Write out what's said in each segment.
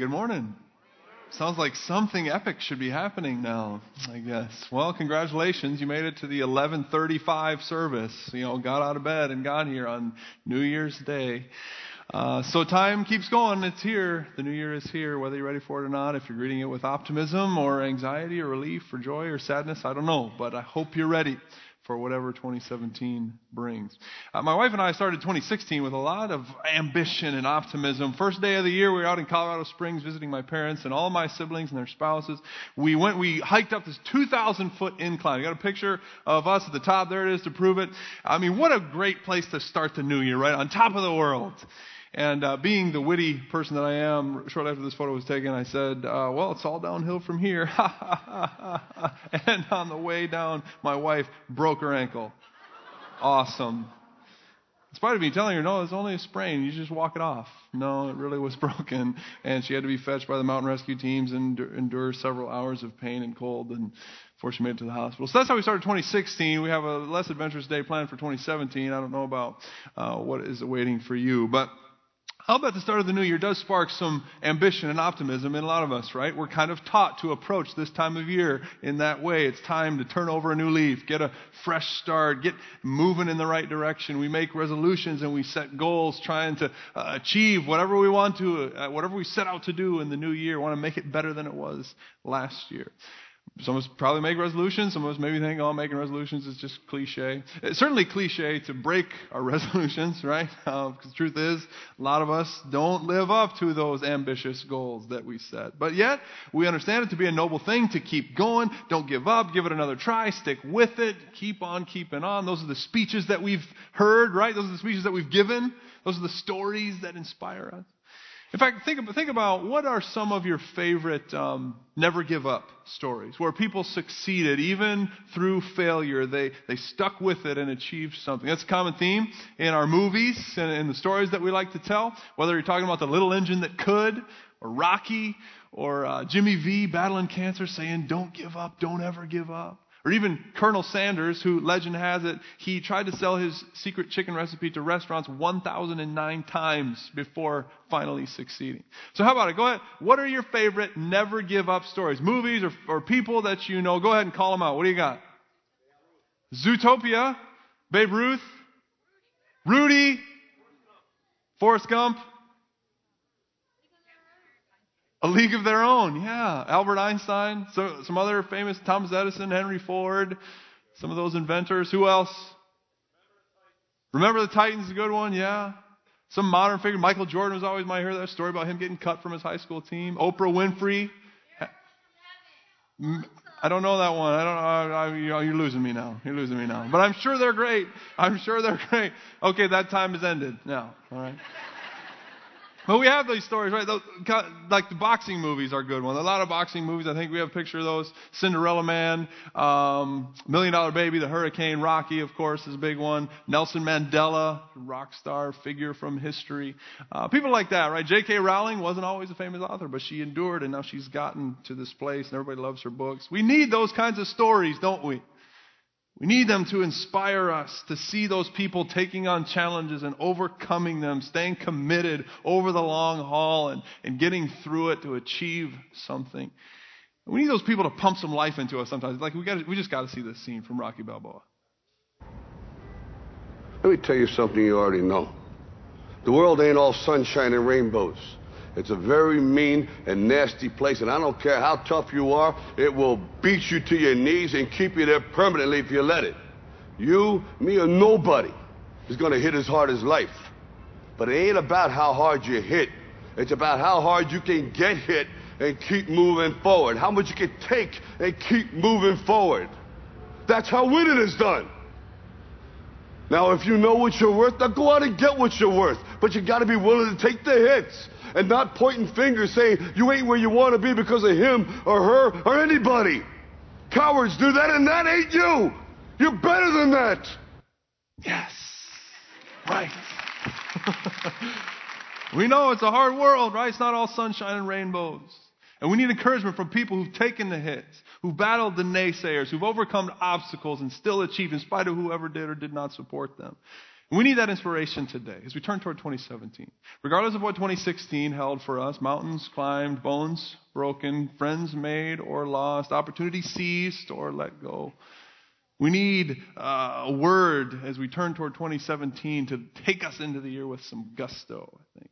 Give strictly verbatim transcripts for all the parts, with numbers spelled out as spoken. Good morning. Sounds like something epic should be happening now, I guess. Well, congratulations. You made it to the eleven thirty-five service. You know, got out of bed and got here on New Year's Day. Uh, so time keeps going. It's here. The new year is here, whether you're ready for it or not. If you're greeting it with optimism or anxiety or relief or joy or sadness, I don't know. But I hope you're ready for whatever twenty seventeen brings. Uh, my wife and I started twenty sixteen with a lot of ambition and optimism. First day of the year, we were out in Colorado Springs visiting my parents and all my siblings and their spouses. We went, we hiked up this two thousand foot incline. You got a picture of us at the top. There it is to prove it. I mean, what a great place to start the new year, right? On top of the world. And uh, being the witty person that I am, shortly after this photo was taken, I said, uh, well, it's all downhill from here. And on the way down, my wife broke her ankle. Awesome. In spite of me telling her, no, it's only a sprain. You just walk it off. No, it really was broken. And she had to be fetched by the mountain rescue teams and endure several hours of pain and cold and before she made it to the hospital. So that's how we started twenty sixteen. We have a less adventurous day planned for twenty seventeen. I don't know about uh, what is awaiting for you, but how about the start of the new year does spark some ambition and optimism in a lot of us, right? We're kind of taught to approach this time of year in that way. It's time to turn over a new leaf, get a fresh start, get moving in the right direction. We make resolutions and we set goals trying to uh, achieve whatever we want to, uh, whatever we set out to do in the new year. We want to make it better than it was last year. Some of us probably make resolutions. Some of us maybe think, oh, making resolutions is just cliche. It's certainly cliche to break our resolutions, right? Uh, because the truth is, a lot of us don't live up to those ambitious goals that we set. But yet, we understand it to be a noble thing to keep going. Don't give up. Give it another try. Stick with it. Keep on keeping on. Those are the speeches that we've heard, right? Those are the speeches that we've given. Those are the stories that inspire us. In fact, think, think about what are some of your favorite um, never give up stories where people succeeded even through failure. They they stuck with it and achieved something. That's a common theme in our movies and in the stories that we like to tell, whether you're talking about The Little Engine That Could or Rocky or uh, Jimmy V battling cancer saying, don't give up, don't ever give up. Or even Colonel Sanders, who, legend has it, he tried to sell his secret chicken recipe to restaurants one thousand nine times before finally succeeding. So how about it? Go ahead. What are your favorite never give up stories? Movies or, or people that you know? Go ahead and call them out. What do you got? Zootopia, Babe Ruth, Rudy, Forrest Gump, A League of Their Own, yeah. Albert Einstein, so, some other famous, Thomas Edison, Henry Ford, some of those inventors. Who else? Remember the Titans is a good one, yeah. Some modern figure. Michael Jordan was always my hero. That story about him getting cut from his high school team. Oprah Winfrey. I don't know that one. I don't know. I, I, you're losing me now. You're losing me now. But I'm sure they're great. I'm sure they're great. Okay, that time has ended now. All right. But we have these stories, right? Those, like the boxing movies are good ones. A lot of boxing movies, I think we have a picture of those. Cinderella Man, um, Million Dollar Baby, The Hurricane, Rocky, of course, is a big one. Nelson Mandela, rock star figure from history. Uh, people like that, right? J K Rowling wasn't always a famous author, but she endured, and now she's gotten to this place, and everybody loves her books. We need those kinds of stories, don't we? We need them to inspire us to see those people taking on challenges and overcoming them, staying committed over the long haul and, and getting through it to achieve something. We need those people to pump some life into us sometimes. Like we got, we just got to see this scene from Rocky Balboa. Let me tell you something you already know. The world ain't all sunshine and rainbows. It's a very mean and nasty place, and I don't care how tough you are, it will beat you to your knees and keep you there permanently if you let it. You, me, or nobody is going to hit as hard as life. But it ain't about how hard you hit. It's about how hard you can get hit and keep moving forward, how much you can take and keep moving forward. That's how winning is done. Now, if you know what you're worth, now go out and get what you're worth. But you got to be willing to take the hits and not pointing fingers saying you ain't where you want to be because of him or her or anybody. Cowards do that, and that ain't you. You're better than that. Yes. Right. We know it's a hard world, right? It's not all sunshine and rainbows. And we need encouragement from people who've taken the hits, who've battled the naysayers, who've overcome obstacles and still achieved in spite of whoever did or did not support them. And we need that inspiration today as we turn toward twenty seventeen. Regardless of what twenty sixteen held for us, mountains climbed, bones broken, friends made or lost, opportunity seized or let go. We need uh, a word as we turn toward twenty seventeen to take us into the year with some gusto, I think.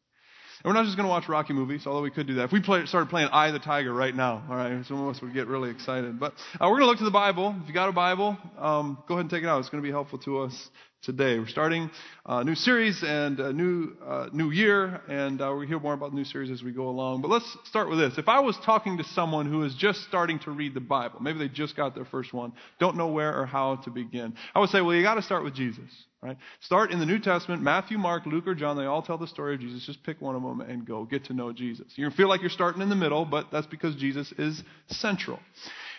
And we're not just going to watch Rocky movies, although we could do that. If we play, started playing Eye of the Tiger right now, all right, some of us would get really excited. But uh, we're going to look to the Bible. If you got a Bible, um, go ahead and take it out. It's going to be helpful to us today. We're starting a new series and a new uh, new year, and uh, we'll hear more about the new series as we go along. But let's start with this. If I was talking to someone who is just starting to read the Bible, maybe they just got their first one, don't know where or how to begin, I would say, well, you got to start with Jesus. Right? Start in the New Testament, Matthew, Mark, Luke, or John. They all tell the story of Jesus. Just pick one of them and go. Get to know Jesus. You feel like you're starting in the middle, but that's because Jesus is central.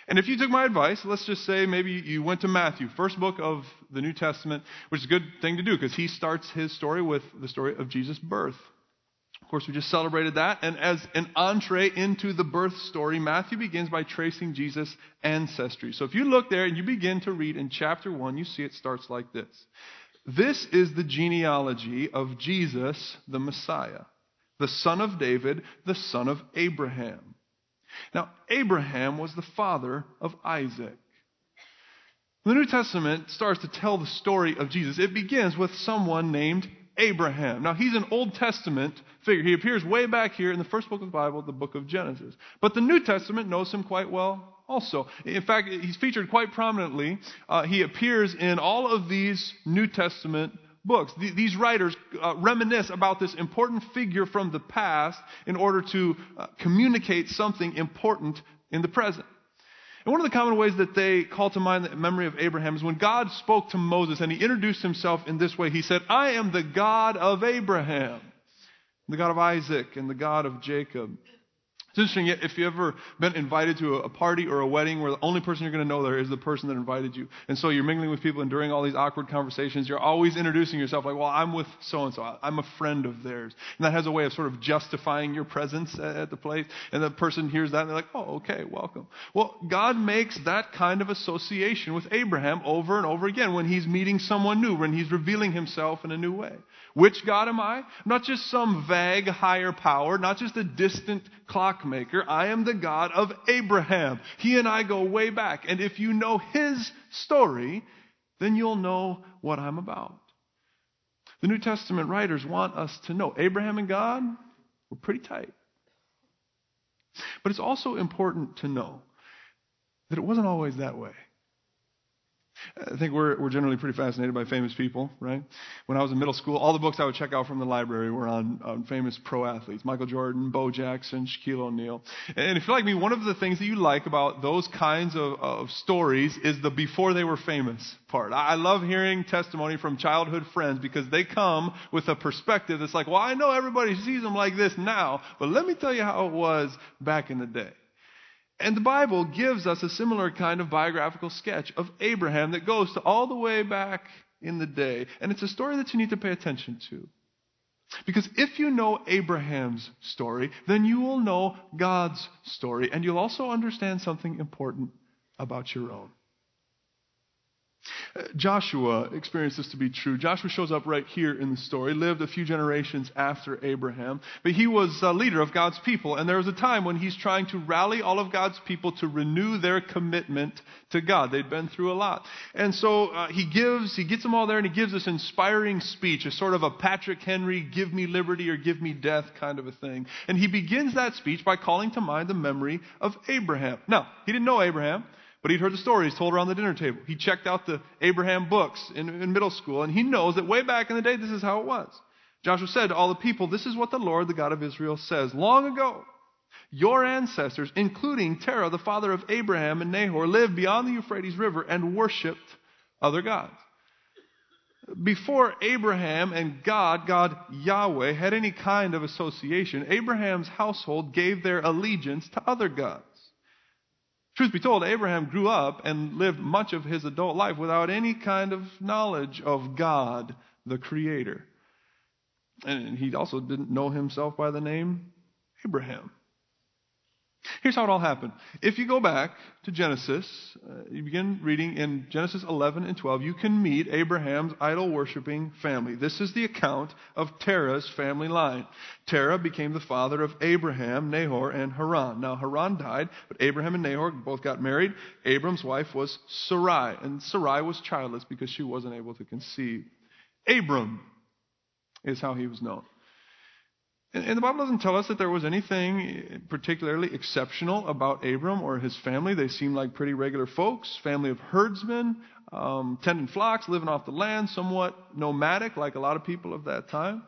And if you took my advice, let's just say maybe you went to Matthew, first book of the New Testament, which is a good thing to do because he starts his story with the story of Jesus' birth. Of course, we just celebrated that. And as an entree into the birth story, Matthew begins by tracing Jesus' ancestry. So if you look there and you begin to read in chapter one, you see it starts like this. This is the genealogy of Jesus, the Messiah, the son of David, the son of Abraham. Now, Abraham was the father of Isaac. The New Testament starts to tell the story of Jesus. It begins with someone named Abraham. Now, he's an Old Testament figure. He appears way back here in the first book of the Bible, the book of Genesis. But the New Testament knows him quite well also. In fact, he's featured quite prominently. Uh, he appears in all of these New Testament books. Th- these writers uh, reminisce about this important figure from the past in order to uh, communicate something important in the present. And one of the common ways that they call to mind the memory of Abraham is when God spoke to Moses and he introduced himself in this way. He said, I am the God of Abraham, the God of Isaac, and the God of Jacob. It's interesting, if you've ever been invited to a party or a wedding where the only person you're going to know there is the person that invited you. And so you're mingling with people and during all these awkward conversations, you're always introducing yourself like, well, I'm with so-and-so. I'm a friend of theirs. And that has a way of sort of justifying your presence at the place. And the person hears that and they're like, oh, okay, welcome. Well, God makes that kind of association with Abraham over and over again when he's meeting someone new, when he's revealing himself in a new way. Which God am I? I'm not just some vague higher power, not just a distant clockmaker. I am the God of Abraham. He and I go way back. And if you know his story, then you'll know what I'm about. The New Testament writers want us to know Abraham and God were pretty tight. But it's also important to know that it wasn't always that way. I think we're we're generally pretty fascinated by famous people, right? When I was in middle school, all the books I would check out from the library were on, on famous pro athletes. Michael Jordan, Bo Jackson, Shaquille O'Neal. And if you're like me, one of the things that you like about those kinds of, of stories is the before they were famous part. I love hearing testimony from childhood friends because they come with a perspective that's like, well, I know everybody sees them like this now, but let me tell you how it was back in the day. And the Bible gives us a similar kind of biographical sketch of Abraham that goes to all the way back in the day. And it's a story that you need to pay attention to. Because if you know Abraham's story, then you will know God's story. And you'll also understand something important about your own. Joshua experienced this to be true. Joshua shows up right here in the story, lived a few generations after Abraham, but he was a leader of God's people, and there was a time when he's trying to rally all of God's people to renew their commitment to God. They'd been through a lot. And so uh, he gives, he gets them all there, and he gives this inspiring speech, a sort of a Patrick Henry, give me liberty or give me death kind of a thing. And he begins that speech by calling to mind the memory of Abraham. Now, he didn't know Abraham. But he'd heard the stories told around the dinner table. He checked out the Abraham books in, in middle school, and he knows that way back in the day, this is how it was. Joshua said to all the people, this is what the Lord, the God of Israel, says. Long ago, your ancestors, including Terah, the father of Abraham and Nahor, lived beyond the Euphrates River and worshipped other gods. Before Abraham and God, God Yahweh, had any kind of association, Abraham's household gave their allegiance to other gods. Truth be told, Abraham grew up and lived much of his adult life without any kind of knowledge of God, the Creator. And he also didn't know himself by the name Abraham. Here's how it all happened. If you go back to Genesis, uh, you begin reading in Genesis eleven and twelve, you can meet Abraham's idol-worshipping family. This is the account of Terah's family line. Terah became the father of Abraham, Nahor, and Haran. Now, Haran died, but Abraham and Nahor both got married. Abram's wife was Sarai, and Sarai was childless because she wasn't able to conceive. Abram is how he was known. And the Bible doesn't tell us that there was anything particularly exceptional about Abram or his family. They seem like pretty regular folks, family of herdsmen, um, tending flocks, living off the land, somewhat nomadic like a lot of people of that time.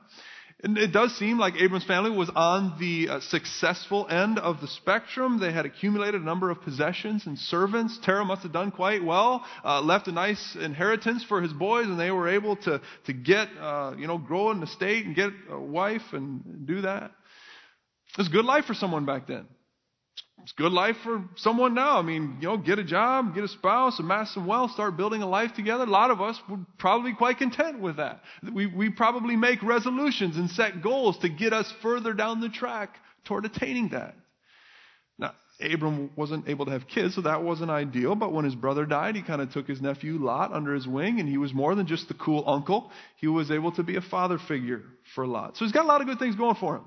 And it does seem like Abram's family was on the uh, successful end of the spectrum. They had accumulated a number of possessions and servants. Terah must have done quite well, uh, left a nice inheritance for his boys, and they were able to, to get, uh, you know, grow an estate and get a wife and do that. It was a good life for someone back then. It's good life for someone now. I mean, you know, get a job, get a spouse, amass some wealth, start building a life together. A lot of us would probably be quite content with that. We we probably make resolutions and set goals to get us further down the track toward attaining that. Now, Abram wasn't able to have kids, so that wasn't ideal. But when his brother died, he kind of took his nephew Lot under his wing, and he was more than just the cool uncle. He was able to be a father figure for Lot. So he's got a lot of good things going for him.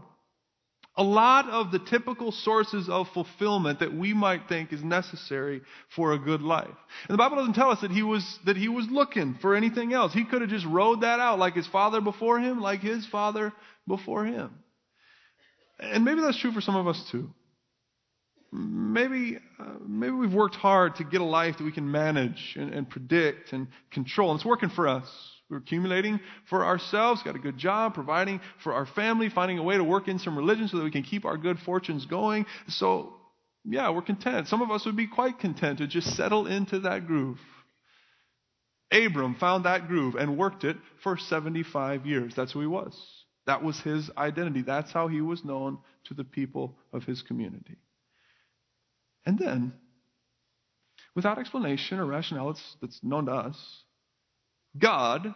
A lot of the typical sources of fulfillment that we might think is necessary for a good life. And the Bible doesn't tell us that he was that he was looking for anything else. He could have just rode that out like his father before him, like his father before him. And maybe that's true for some of us too. Maybe uh, maybe we've worked hard to get a life that we can manage and, and predict and control, and it's working for us. We're accumulating for ourselves, got a good job, providing for our family, finding a way to work in some religion so that we can keep our good fortunes going. So, yeah, we're content. Some of us would be quite content to just settle into that groove. Abram found that groove and worked it for seventy-five years. That's who he was. That was his identity. That's how he was known to the people of his community. And then, without explanation or rationale that's known to us, God,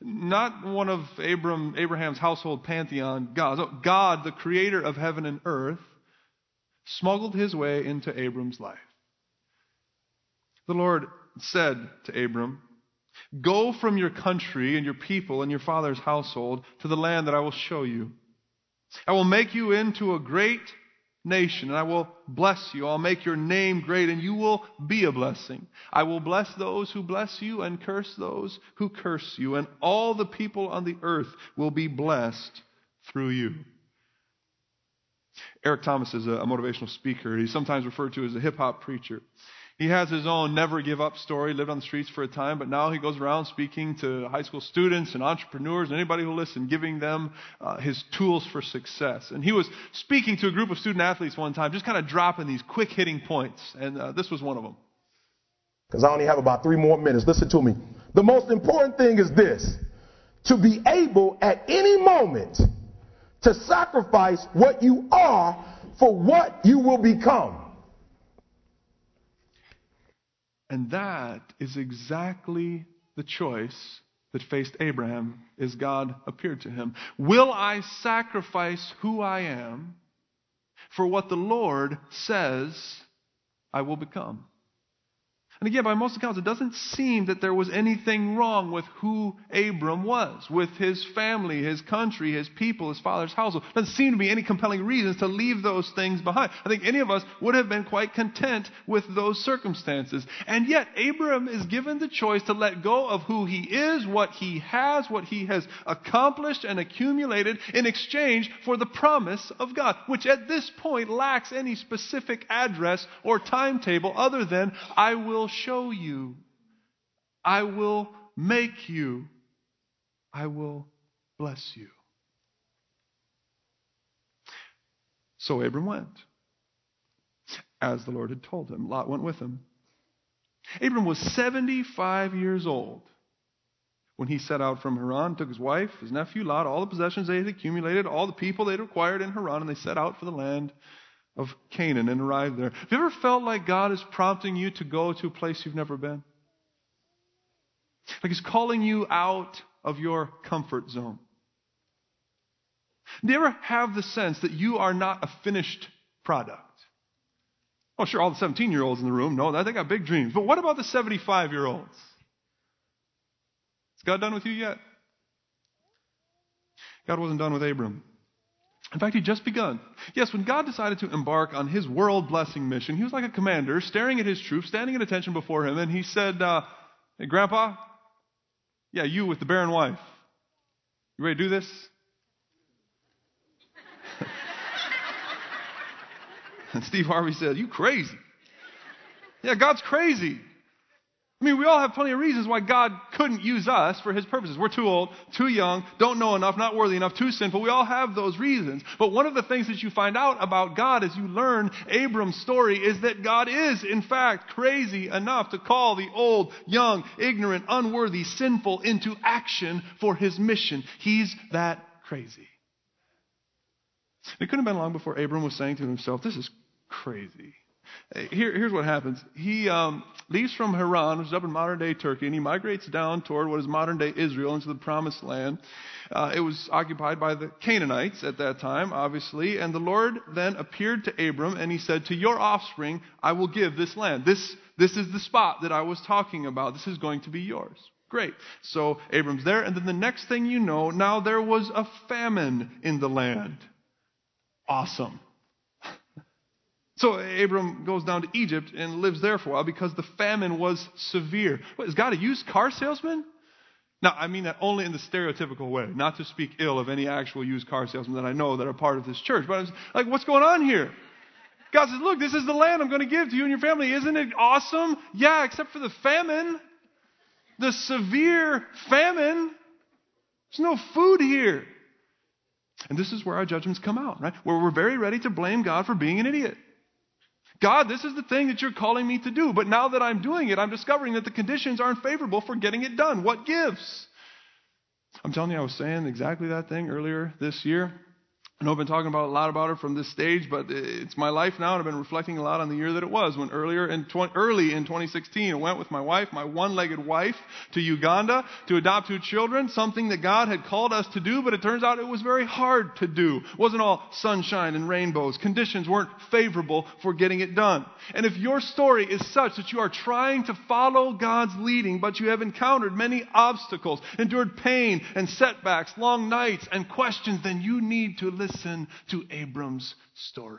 not one of Abram, Abraham's household pantheon gods, no, God, the creator of heaven and earth, smuggled his way into Abram's life. The Lord said to Abram, "Go from your country and your people and your father's household to the land that I will show you. I will make you into a great nation, and I will bless you. I'll make your name great, and you will be a blessing. I will bless those who bless you and curse those who curse you, and all the people on the earth will be blessed through you." Eric Thomas is a motivational speaker. He's sometimes referred to as a hip-hop preacher. He has his own never-give-up story, lived on the streets for a time, but now he goes around speaking to high school students and entrepreneurs and anybody who listens, giving them uh, his tools for success. And he was speaking to a group of student-athletes one time, just kind of dropping these quick-hitting points, and uh, this was one of them. Because I only have about three more minutes. Listen to me. The most important thing is this: to be able at any moment to sacrifice what you are for what you will become. And that is exactly the choice that faced Abraham as God appeared to him. Will I sacrifice who I am for what the Lord says I will become? And again, by most accounts, it doesn't seem that there was anything wrong with who Abram was, with his family, his country, his people, his father's household. There doesn't seem to be any compelling reasons to leave those things behind. I think any of us would have been quite content with those circumstances. And yet, Abram is given the choice to let go of who he is, what he has, what he has accomplished and accumulated in exchange for the promise of God, which at this point lacks any specific address or timetable other than, I will show you, I will make you, I will bless you. So Abram went, as the Lord had told him. Lot went with him. Abram was seventy-five years old when he set out from Haran, took his wife, his nephew Lot, all the possessions they had accumulated, all the people they'd acquired in Haran, and they set out for the land of Canaan and arrived there. Have you ever felt like God is prompting you to go to a place you've never been? Like He's calling you out of your comfort zone. Do you ever have the sense that you are not a finished product? Oh, sure, all the seventeen-year-olds in the room know that. They got big dreams. But what about the seventy-five-year-olds? Is God done with you yet? God wasn't done with Abram. In fact, he'd just begun. Yes, when God decided to embark on his world-blessing mission, he was like a commander staring at his troops, standing at attention before him, and he said, uh, hey, Grandpa, yeah, you with the barren wife, you ready to do this? And Steve Harvey said, you crazy. Yeah, God's crazy. I mean, we all have plenty of reasons why God couldn't use us for his purposes. We're too old, too young, don't know enough, not worthy enough, too sinful. We all have those reasons. But one of the things that you find out about God as you learn Abram's story is that God is, in fact, crazy enough to call the old, young, ignorant, unworthy, sinful into action for his mission. He's that crazy. It couldn't have been long before Abram was saying to himself, this is crazy. Here, here's what happens. He um, leaves from Haran, which is up in modern-day Turkey, and he migrates down toward what is modern-day Israel into the Promised Land. Uh, it was occupied by the Canaanites at that time, obviously, and the Lord then appeared to Abram, and he said, to your offspring I will give this land. This, this is the spot that I was talking about. This is going to be yours. Great. So Abram's there, and then the next thing you know, now there was a famine in the land. Awesome. So Abram goes down to Egypt and lives there for a while because the famine was severe. What, is God a used car salesman? Now, I mean that only in the stereotypical way, not to speak ill of any actual used car salesman that I know that are part of this church. But I was like, what's going on here? God says, look, this is the land I'm going to give to you and your family. Isn't it awesome? Yeah, except for the famine, the severe famine. There's no food here. And this is where our judgments come out, right? Where we're very ready to blame God for being an idiot. God, this is the thing that you're calling me to do, but now that I'm doing it, I'm discovering that the conditions aren't favorable for getting it done. What gives? I'm telling you, I was saying exactly that thing earlier this year. I know I've been talking about a lot about it from this stage, but it's my life now, and I've been reflecting a lot on the year that it was, when earlier in tw- early in twenty sixteen, I went with my wife, my one-legged wife, to Uganda to adopt two children, something that God had called us to do, but it turns out it was very hard to do. It wasn't all sunshine and rainbows. Conditions weren't favorable for getting it done. And if your story is such that you are trying to follow God's leading, but you have encountered many obstacles, endured pain and setbacks, long nights and questions, then you need to listen. Listen to Abram's story.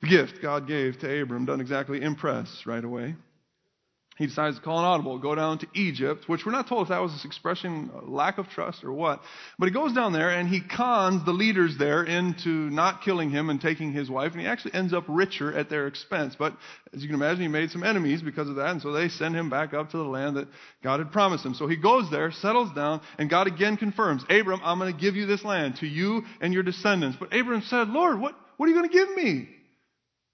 The gift God gave to Abram doesn't exactly impress right away. He decides to call an audible, go down to Egypt, which we're not told if that was expressing lack of trust or what. But he goes down there and he cons the leaders there into not killing him and taking his wife, and he actually ends up richer at their expense. But as you can imagine, he made some enemies because of that, and so they send him back up to the land that God had promised him. So he goes there, settles down, and God again confirms, Abram, I'm going to give you this land to you and your descendants. But Abram said, Lord, what, what are you going to give me?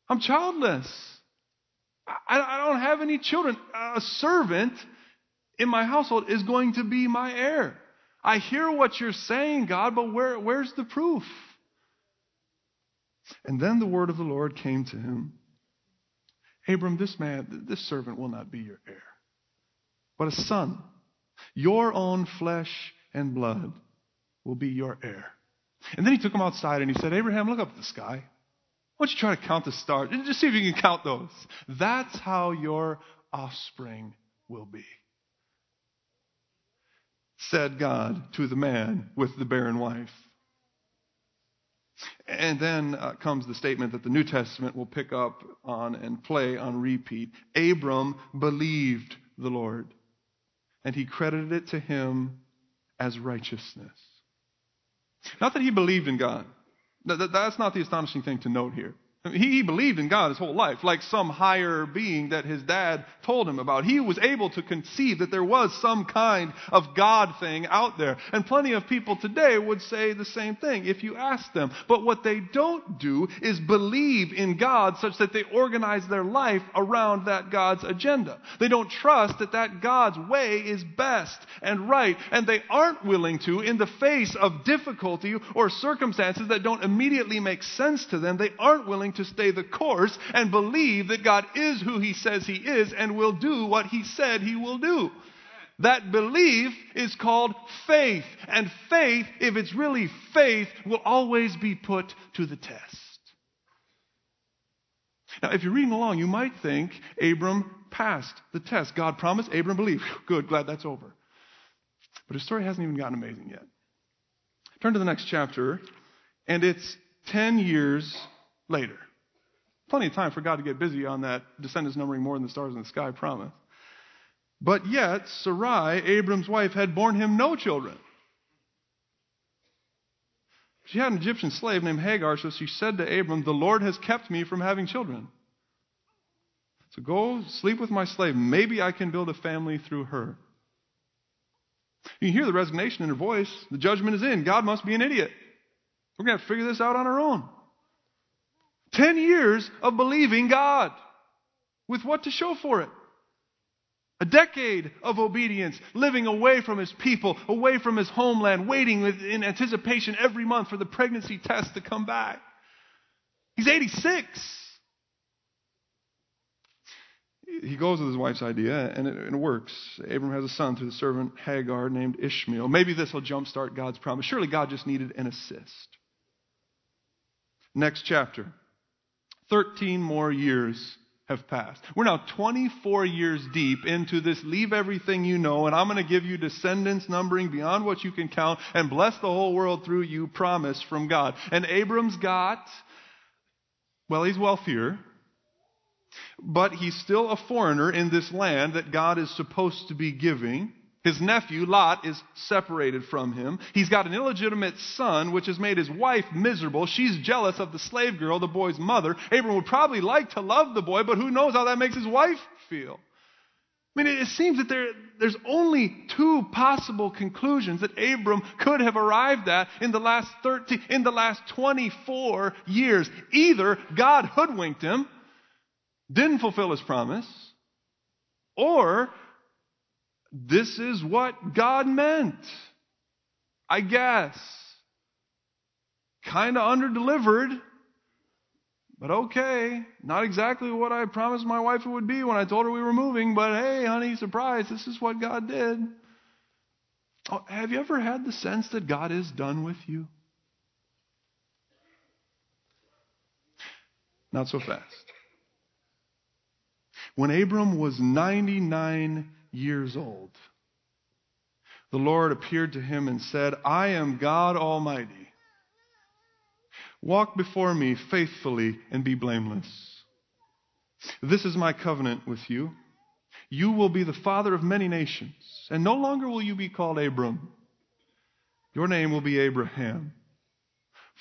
I'm childless. I don't have any children. A servant in my household is going to be my heir. I hear what you're saying, God, but where, where's the proof? And then the word of the Lord came to him. Abram, this man, this servant will not be your heir, but a son, your own flesh and blood, will be your heir. And then he took him outside and he said, Abraham, look up at the sky. Why don't you try to count the stars? Just see if you can count those. That's how your offspring will be. Said God to the man with the barren wife. And then uh, comes the statement that the New Testament will pick up on and play on repeat. Abram believed the Lord, and he credited it to him as righteousness. Not that he believed in God. That's not the astonishing thing to note here. I mean, he believed in God his whole life, like some higher being that his dad told him about. He was able to conceive that there was some kind of God thing out there. And plenty of people today would say the same thing if you asked them. But what they don't do is believe in God such that they organize their life around that God's agenda. They don't trust that that God's way is best and right. And they aren't willing to, in the face of difficulty or circumstances that don't immediately make sense to them, they aren't willing to to stay the course and believe that God is who he says he is and will do what he said he will do. That belief is called faith. And faith, if it's really faith, will always be put to the test. Now, if you're reading along, you might think Abram passed the test. God promised, Abram believed. Good, glad that's over. But his story hasn't even gotten amazing yet. Turn to the next chapter, and it's ten years later. Plenty of time for God to get busy on that descendants numbering more than the stars in the sky promise. But yet, Sarai, Abram's wife, had borne him no children. She had an Egyptian slave named Hagar, so she said to Abram, "The Lord has kept me from having children. So go sleep with my slave. Maybe I can build a family through her." You can hear the resignation in her voice. The judgment is in. God must be an idiot. We're going to have to figure this out on our own. Ten years of believing God with what to show for it. A decade of obedience, living away from his people, away from his homeland, waiting in anticipation every month for the pregnancy test to come back. He's eighty-six. He goes with his wife's idea, and it, it works. Abram has a son through the servant Hagar named Ishmael. Maybe this will jumpstart God's promise. Surely God just needed an assist. Next chapter. Thirteen more years have passed. We're now twenty-four years deep into this leave everything you know, and I'm going to give you descendants numbering beyond what you can count and bless the whole world through you promise from God. And Abram's got, well, he's wealthier, but he's still a foreigner in this land that God is supposed to be giving. His nephew, Lot, is separated from him. He's got an illegitimate son, which has made his wife miserable. She's jealous of the slave girl, the boy's mother. Abram would probably like to love the boy, but who knows how that makes his wife feel. I mean, it seems that there, there's only two possible conclusions that Abram could have arrived at in the last thirteen, in the last twenty-four years. Either God hoodwinked him, didn't fulfill his promise, or this is what God meant, I guess. Kind of under-delivered, but okay. Not exactly what I promised my wife it would be when I told her we were moving, but hey, honey, surprise, this is what God did. Oh, have you ever had the sense that God is done with you? Not so fast. When Abram was ninety-nine years old, the Lord appeared to him and said, "I am God Almighty. Walk before me faithfully and be blameless. This is my covenant with you. You will be the father of many nations, and no longer will you be called Abram. Your name will be Abraham,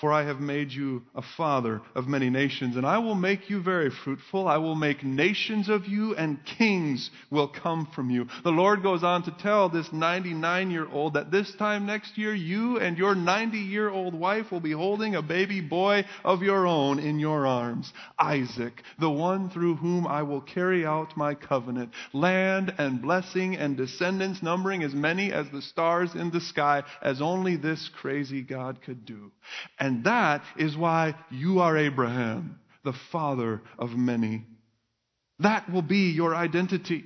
for I have made you a father of many nations, and I will make you very fruitful. I will make nations of you, and kings will come from you." The Lord goes on to tell this ninety-nine-year-old that this time next year, you and your ninety-year-old wife will be holding a baby boy of your own in your arms, Isaac, the one through whom I will carry out my covenant, land and blessing and descendants numbering as many as the stars in the sky, as only this crazy God could do. And that is why you are Abraham, the father of many. That will be your identity.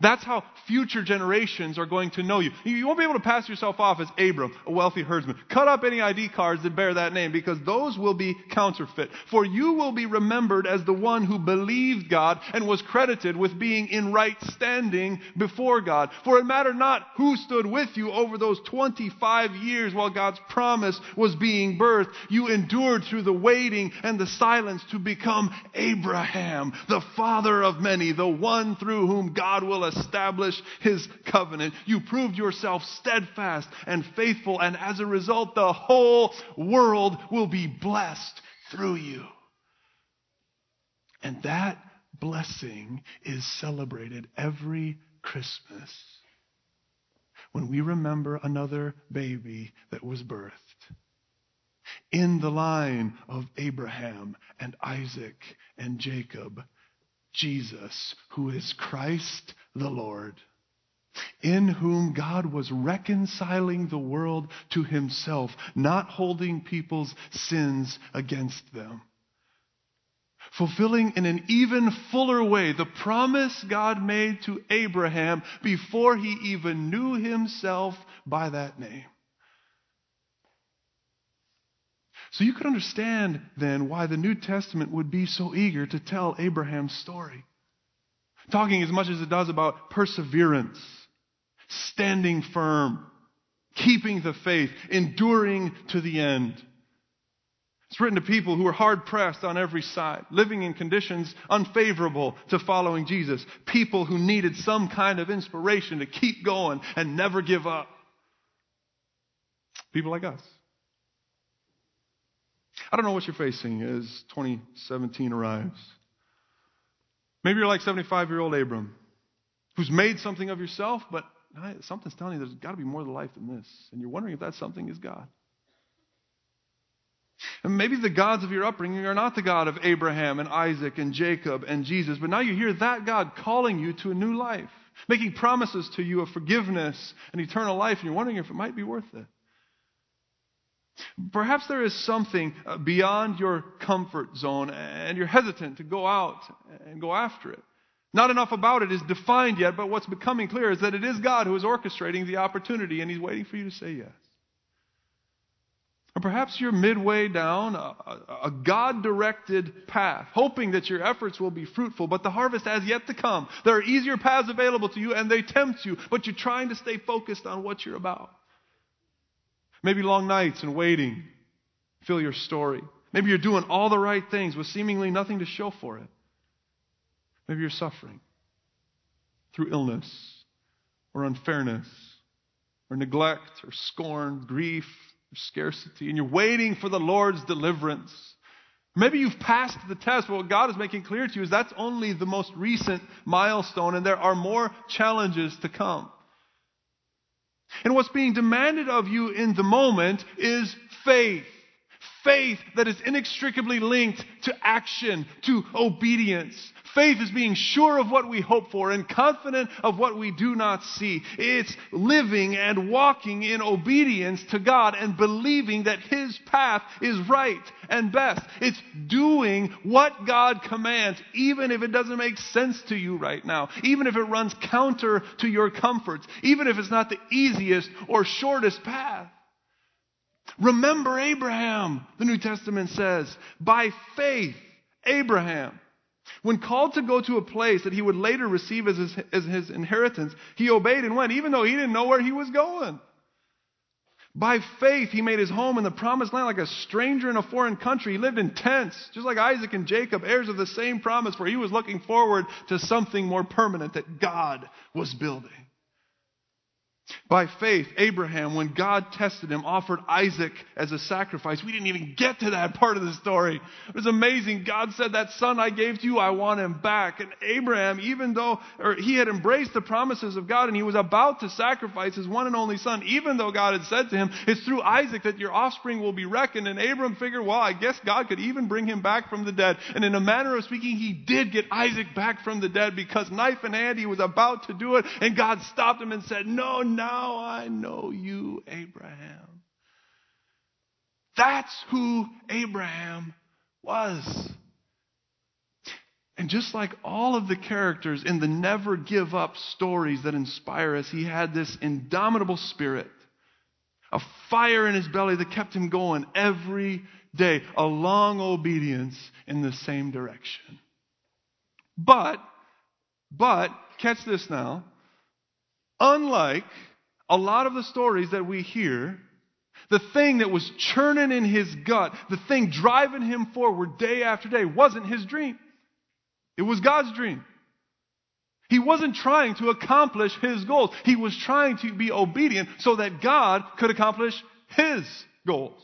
That's how future generations are going to know you. You won't be able to pass yourself off as Abram, a wealthy herdsman. Cut up any I D cards that bear that name, because those will be counterfeit. For you will be remembered as the one who believed God and was credited with being in right standing before God. For it mattered not who stood with you over those twenty-five years while God's promise was being birthed. You endured through the waiting and the silence to become Abraham, the father of many, the one through whom God will establish his covenant. You proved yourself steadfast and faithful, and as a result, the whole world will be blessed through you. And that blessing is celebrated every Christmas when we remember another baby that was birthed in the line of Abraham and Isaac and Jacob, Jesus, who is Christ the Lord, in whom God was reconciling the world to himself, not holding people's sins against them, fulfilling in an even fuller way the promise God made to Abraham before he even knew himself by that name. So you could understand then why the New Testament would be so eager to tell Abraham's story, talking as much as it does about perseverance, standing firm, keeping the faith, enduring to the end. It's written to people who are hard-pressed on every side, living in conditions unfavorable to following Jesus, people who needed some kind of inspiration to keep going and never give up. People like us. I don't know what you're facing as twenty seventeen arrives. Maybe you're like seventy-five-year-old Abram, who's made something of yourself, but something's telling you there's got to be more to life than this. And you're wondering if that something is God. And maybe the gods of your upbringing are not the God of Abraham and Isaac and Jacob and Jesus, but now you hear that God calling you to a new life, making promises to you of forgiveness and eternal life, and you're wondering if it might be worth it. Perhaps there is something beyond your comfort zone and you're hesitant to go out and go after it. Not enough about it is defined yet, but what's becoming clear is that it is God who is orchestrating the opportunity and He's waiting for you to say yes. Or perhaps you're midway down a, a God-directed path, hoping that your efforts will be fruitful, but the harvest has yet to come. There are easier paths available to you and they tempt you, but you're trying to stay focused on what you're about. Maybe long nights and waiting fill your story. Maybe you're doing all the right things with seemingly nothing to show for it. Maybe you're suffering through illness or unfairness or neglect or scorn, grief or scarcity, and you're waiting for the Lord's deliverance. Maybe you've passed the test, but what God is making clear to you is that's only the most recent milestone, and there are more challenges to come. And what's being demanded of you in the moment is faith. Faith that is inextricably linked to action, to obedience. Faith is being sure of what we hope for and confident of what we do not see. It's living and walking in obedience to God and believing that His path is right and best. It's doing what God commands, even if it doesn't make sense to you right now, even if it runs counter to your comforts, even if it's not the easiest or shortest path. Remember Abraham, the New Testament says. By faith, Abraham, when called to go to a place that he would later receive as his, as his inheritance, he obeyed and went, even though he didn't know where he was going. By faith, he made his home in the promised land like a stranger in a foreign country. He lived in tents, just like Isaac and Jacob, heirs of the same promise, for he was looking forward to something more permanent that God was building. By faith, Abraham, when God tested him, offered Isaac as a sacrifice. We didn't even get to that part of the story. It was amazing. God said, that son I gave to you, I want him back. And Abraham, even though or he had embraced the promises of God and he was about to sacrifice his one and only son, even though God had said to him, it's through Isaac that your offspring will be reckoned. And Abram figured, well, I guess God could even bring him back from the dead. And in a manner of speaking, he did get Isaac back from the dead because knife in hand, he was about to do it. And God stopped him and said, no, no. Now I know you, Abraham. That's who Abraham was. And just like all of the characters in the never give up stories that inspire us, he had this indomitable spirit, a fire in his belly that kept him going every day, a long obedience in the same direction. But, but, catch this now, unlike a lot of the stories that we hear, the thing that was churning in his gut, the thing driving him forward day after day, wasn't his dream. It was God's dream. He wasn't trying to accomplish his goals. He was trying to be obedient so that God could accomplish his goals.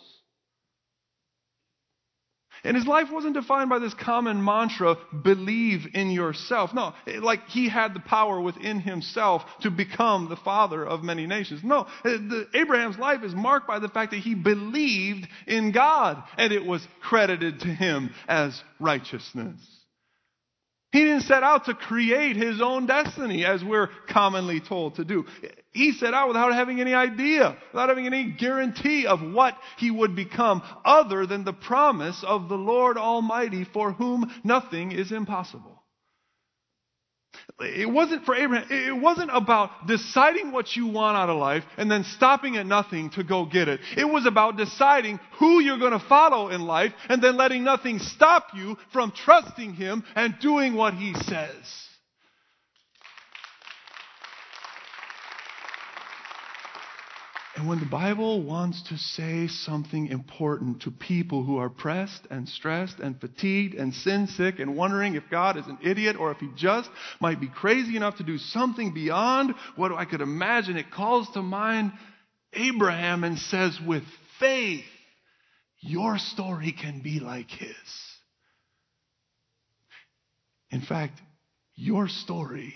And his life wasn't defined by this common mantra, believe in yourself. No, like he had the power within himself to become the father of many nations. No, the, Abraham's life is marked by the fact that he believed in God, and it was credited to him as righteousness. He didn't set out to create his own destiny, as we're commonly told to do. He set out without having any idea, without having any guarantee of what he would become, other than the promise of the Lord Almighty, for whom nothing is impossible. It wasn't for Abraham. It wasn't about deciding what you want out of life and then stopping at nothing to go get it. It was about deciding who you're going to follow in life and then letting nothing stop you from trusting him and doing what he says. And when the Bible wants to say something important to people who are pressed and stressed and fatigued and sin sick and wondering if God is an idiot or if he just might be crazy enough to do something beyond what I could imagine, it calls to mind Abraham and says, with faith, your story can be like his. In fact, your story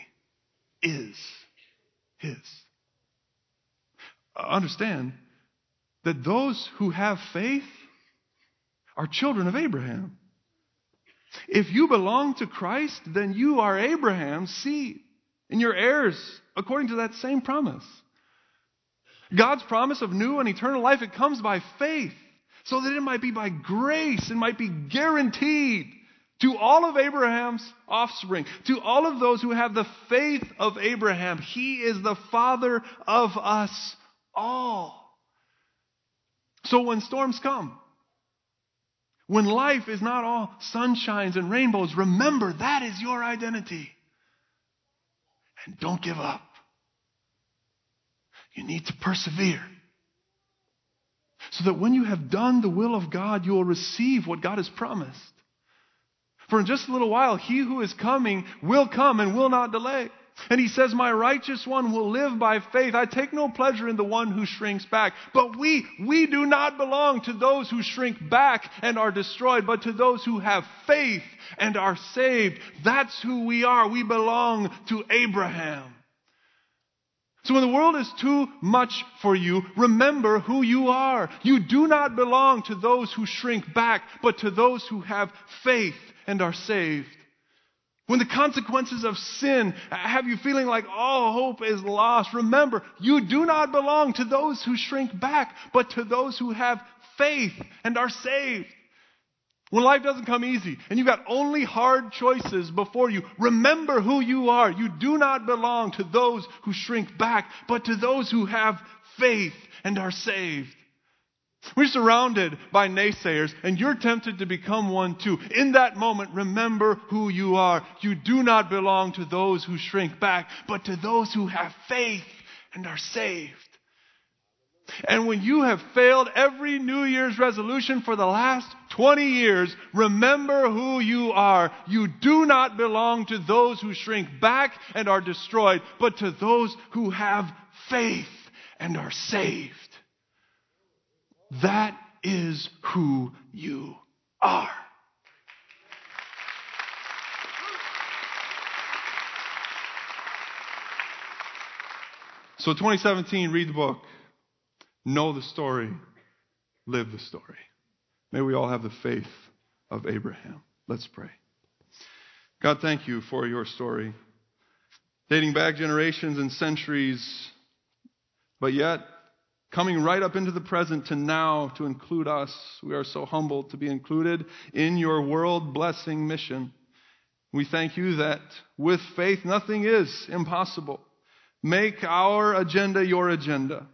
is his. Understand that those who have faith are children of Abraham. If you belong to Christ, then you are Abraham's seed and you're heirs according to that same promise. God's promise of new and eternal life, it comes by faith so that it might be by grace. It might be guaranteed to all of Abraham's offspring, to all of those who have the faith of Abraham. He is the father of us all. So when storms come, when life is not all sunshines and rainbows, remember that is your identity. And don't give up. You need to persevere. So that when you have done the will of God, you will receive what God has promised. For in just a little while, he who is coming will come and will not delay. And he says, my righteous one will live by faith. I take no pleasure in the one who shrinks back. But we, we do not belong to those who shrink back and are destroyed, but to those who have faith and are saved. That's who we are. We belong to Abraham. So when the world is too much for you, remember who you are. You do not belong to those who shrink back, but to those who have faith and are saved. When the consequences of sin have you feeling like all hope is lost, remember, you do not belong to those who shrink back, but to those who have faith and are saved. When life doesn't come easy and you've got only hard choices before you, remember who you are. You do not belong to those who shrink back, but to those who have faith and are saved. We're surrounded by naysayers, and you're tempted to become one too. In that moment, remember who you are. You do not belong to those who shrink back, but to those who have faith and are saved. And when you have failed every New Year's resolution for the last twenty years, remember who you are. You do not belong to those who shrink back and are destroyed, but to those who have faith and are saved. That is who you are. So twenty seventeen, read the book, know the story, live the story. May we all have the faith of Abraham. Let's pray. God, thank you for your story, dating back generations and centuries, but yet coming right up into the present to now to include us. We are so humbled to be included in your world-blessing mission. We thank you that with faith nothing is impossible. Make our agenda your agenda.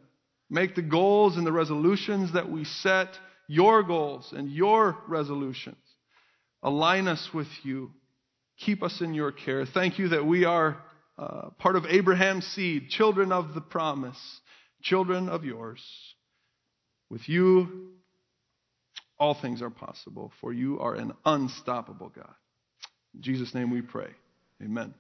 Make the goals and the resolutions that we set your goals and your resolutions. Align us with you. Keep us in your care. Thank you that we are uh, part of Abraham's seed, children of the promise. Children of yours, with you, all things are possible, for you are an unstoppable God. In Jesus' name we pray. Amen.